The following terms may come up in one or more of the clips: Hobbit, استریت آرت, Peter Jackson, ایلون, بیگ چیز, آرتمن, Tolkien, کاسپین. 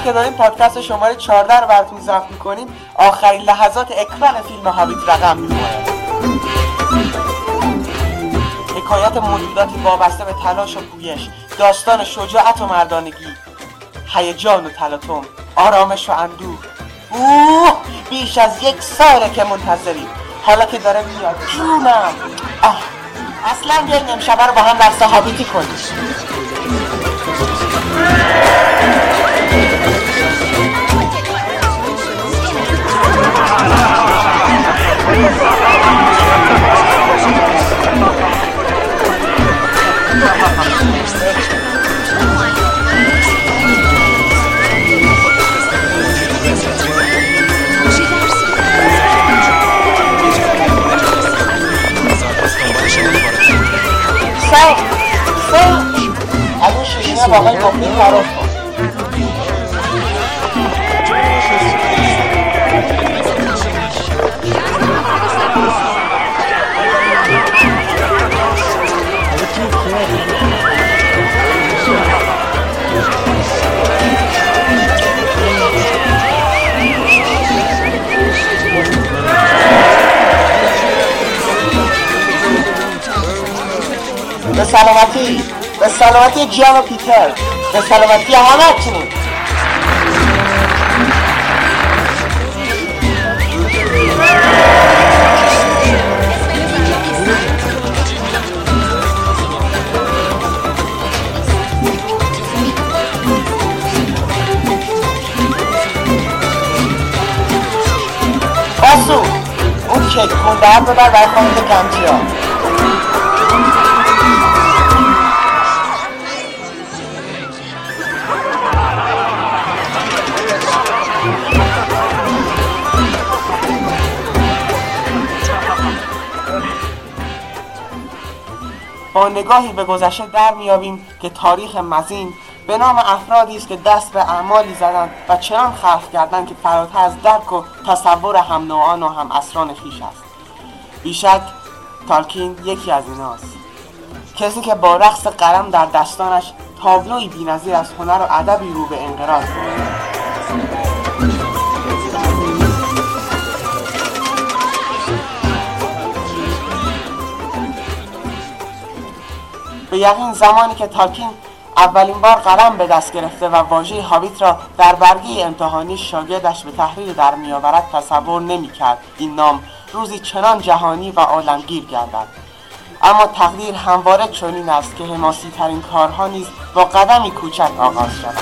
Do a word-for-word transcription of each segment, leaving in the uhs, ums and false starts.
امروز که داریم پادکست شماره چهارده رو براتون ضبط می‌کنیم، آخرین لحظات اکران فیلم هابیت رقم می‌خوره. حکایت موجوداتی وابسته به تلاش و پویش، داستان شجاعت و مردانگی، هیجان و تلاطم، آرامش و اندوه. اوه، بیش از یک ساله که منتظریم، حالا که داره میاد. جونم آه، اصلا بیاین امشب رو با هم رقص هابیتی کنیم. واقعی مبنی فراز کن. به سلامتی، به سلامتی جان و پیتر، به سلامتی همتون. باسو، اون کیک خونده هم ببر برای خانم کمچی ها. با نگاهی به گذشته در می‌یابیم که تاریخ مزین به نام افرادی است که دست به اعمالی زدند و چنان خلق کردند که فراتر از درک و تصور هم نوعان و هم عصران خویش است. بیشک تالکین یکی از ایناست، کسی که با رقص قلم در دستانش تابلوی بی‌نظیر از هنر و ادبی رو به انقراض بود. به یقین زمانی که تالکین اولین بار قلم به دست گرفته و واژه هابیت را در برگه امتحانی شاگردش به تحریر در می‌آورد، تصور نمی‌کرد این نام روزی چنان جهانی و عالمگیر گردد. اما تقدیر همواره چنین است که حماسی‌ترین کارها نیز با قدمی کوچک آغاز شود.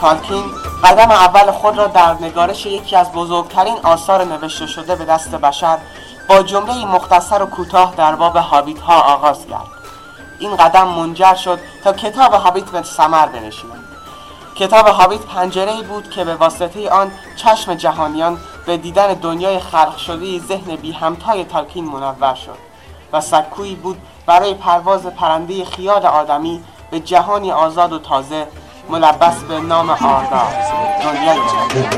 تالکین قدم اول خود را در نگارش یکی از بزرگترین آثار نوشته شده به دست بشر با جمله مختصر و کوتاه در باب هابیت ها آغاز کرد. این قدم منجر شد تا کتاب هابیت به ثمر بنشیند. کتاب هابیت پنجره‌ای بود که به واسطه آن چشم جهانیان به دیدن دنیای خلق شده ذهن بی همتای تالکین منور شد و سکویی بود برای پرواز پرنده خیال آدمی به جهانی آزاد و تازه ملبس به نام آردا دنیای جدید.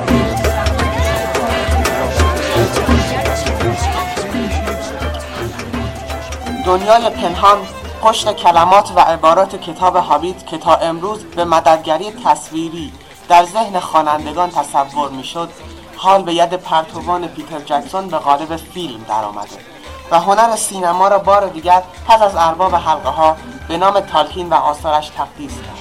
دنیای پنهان پشت کلمات و عبارات کتاب هابیت که تا امروز به مددگری تصویری در ذهن خوانندگان تصور میشد، حال به ید پرتوان پیتر جکسون به قالب فیلم درآمده و هنر سینما را بار دیگر پس از ارباب حلقه ها به نام تالکین و آثارش تقدیس کرد.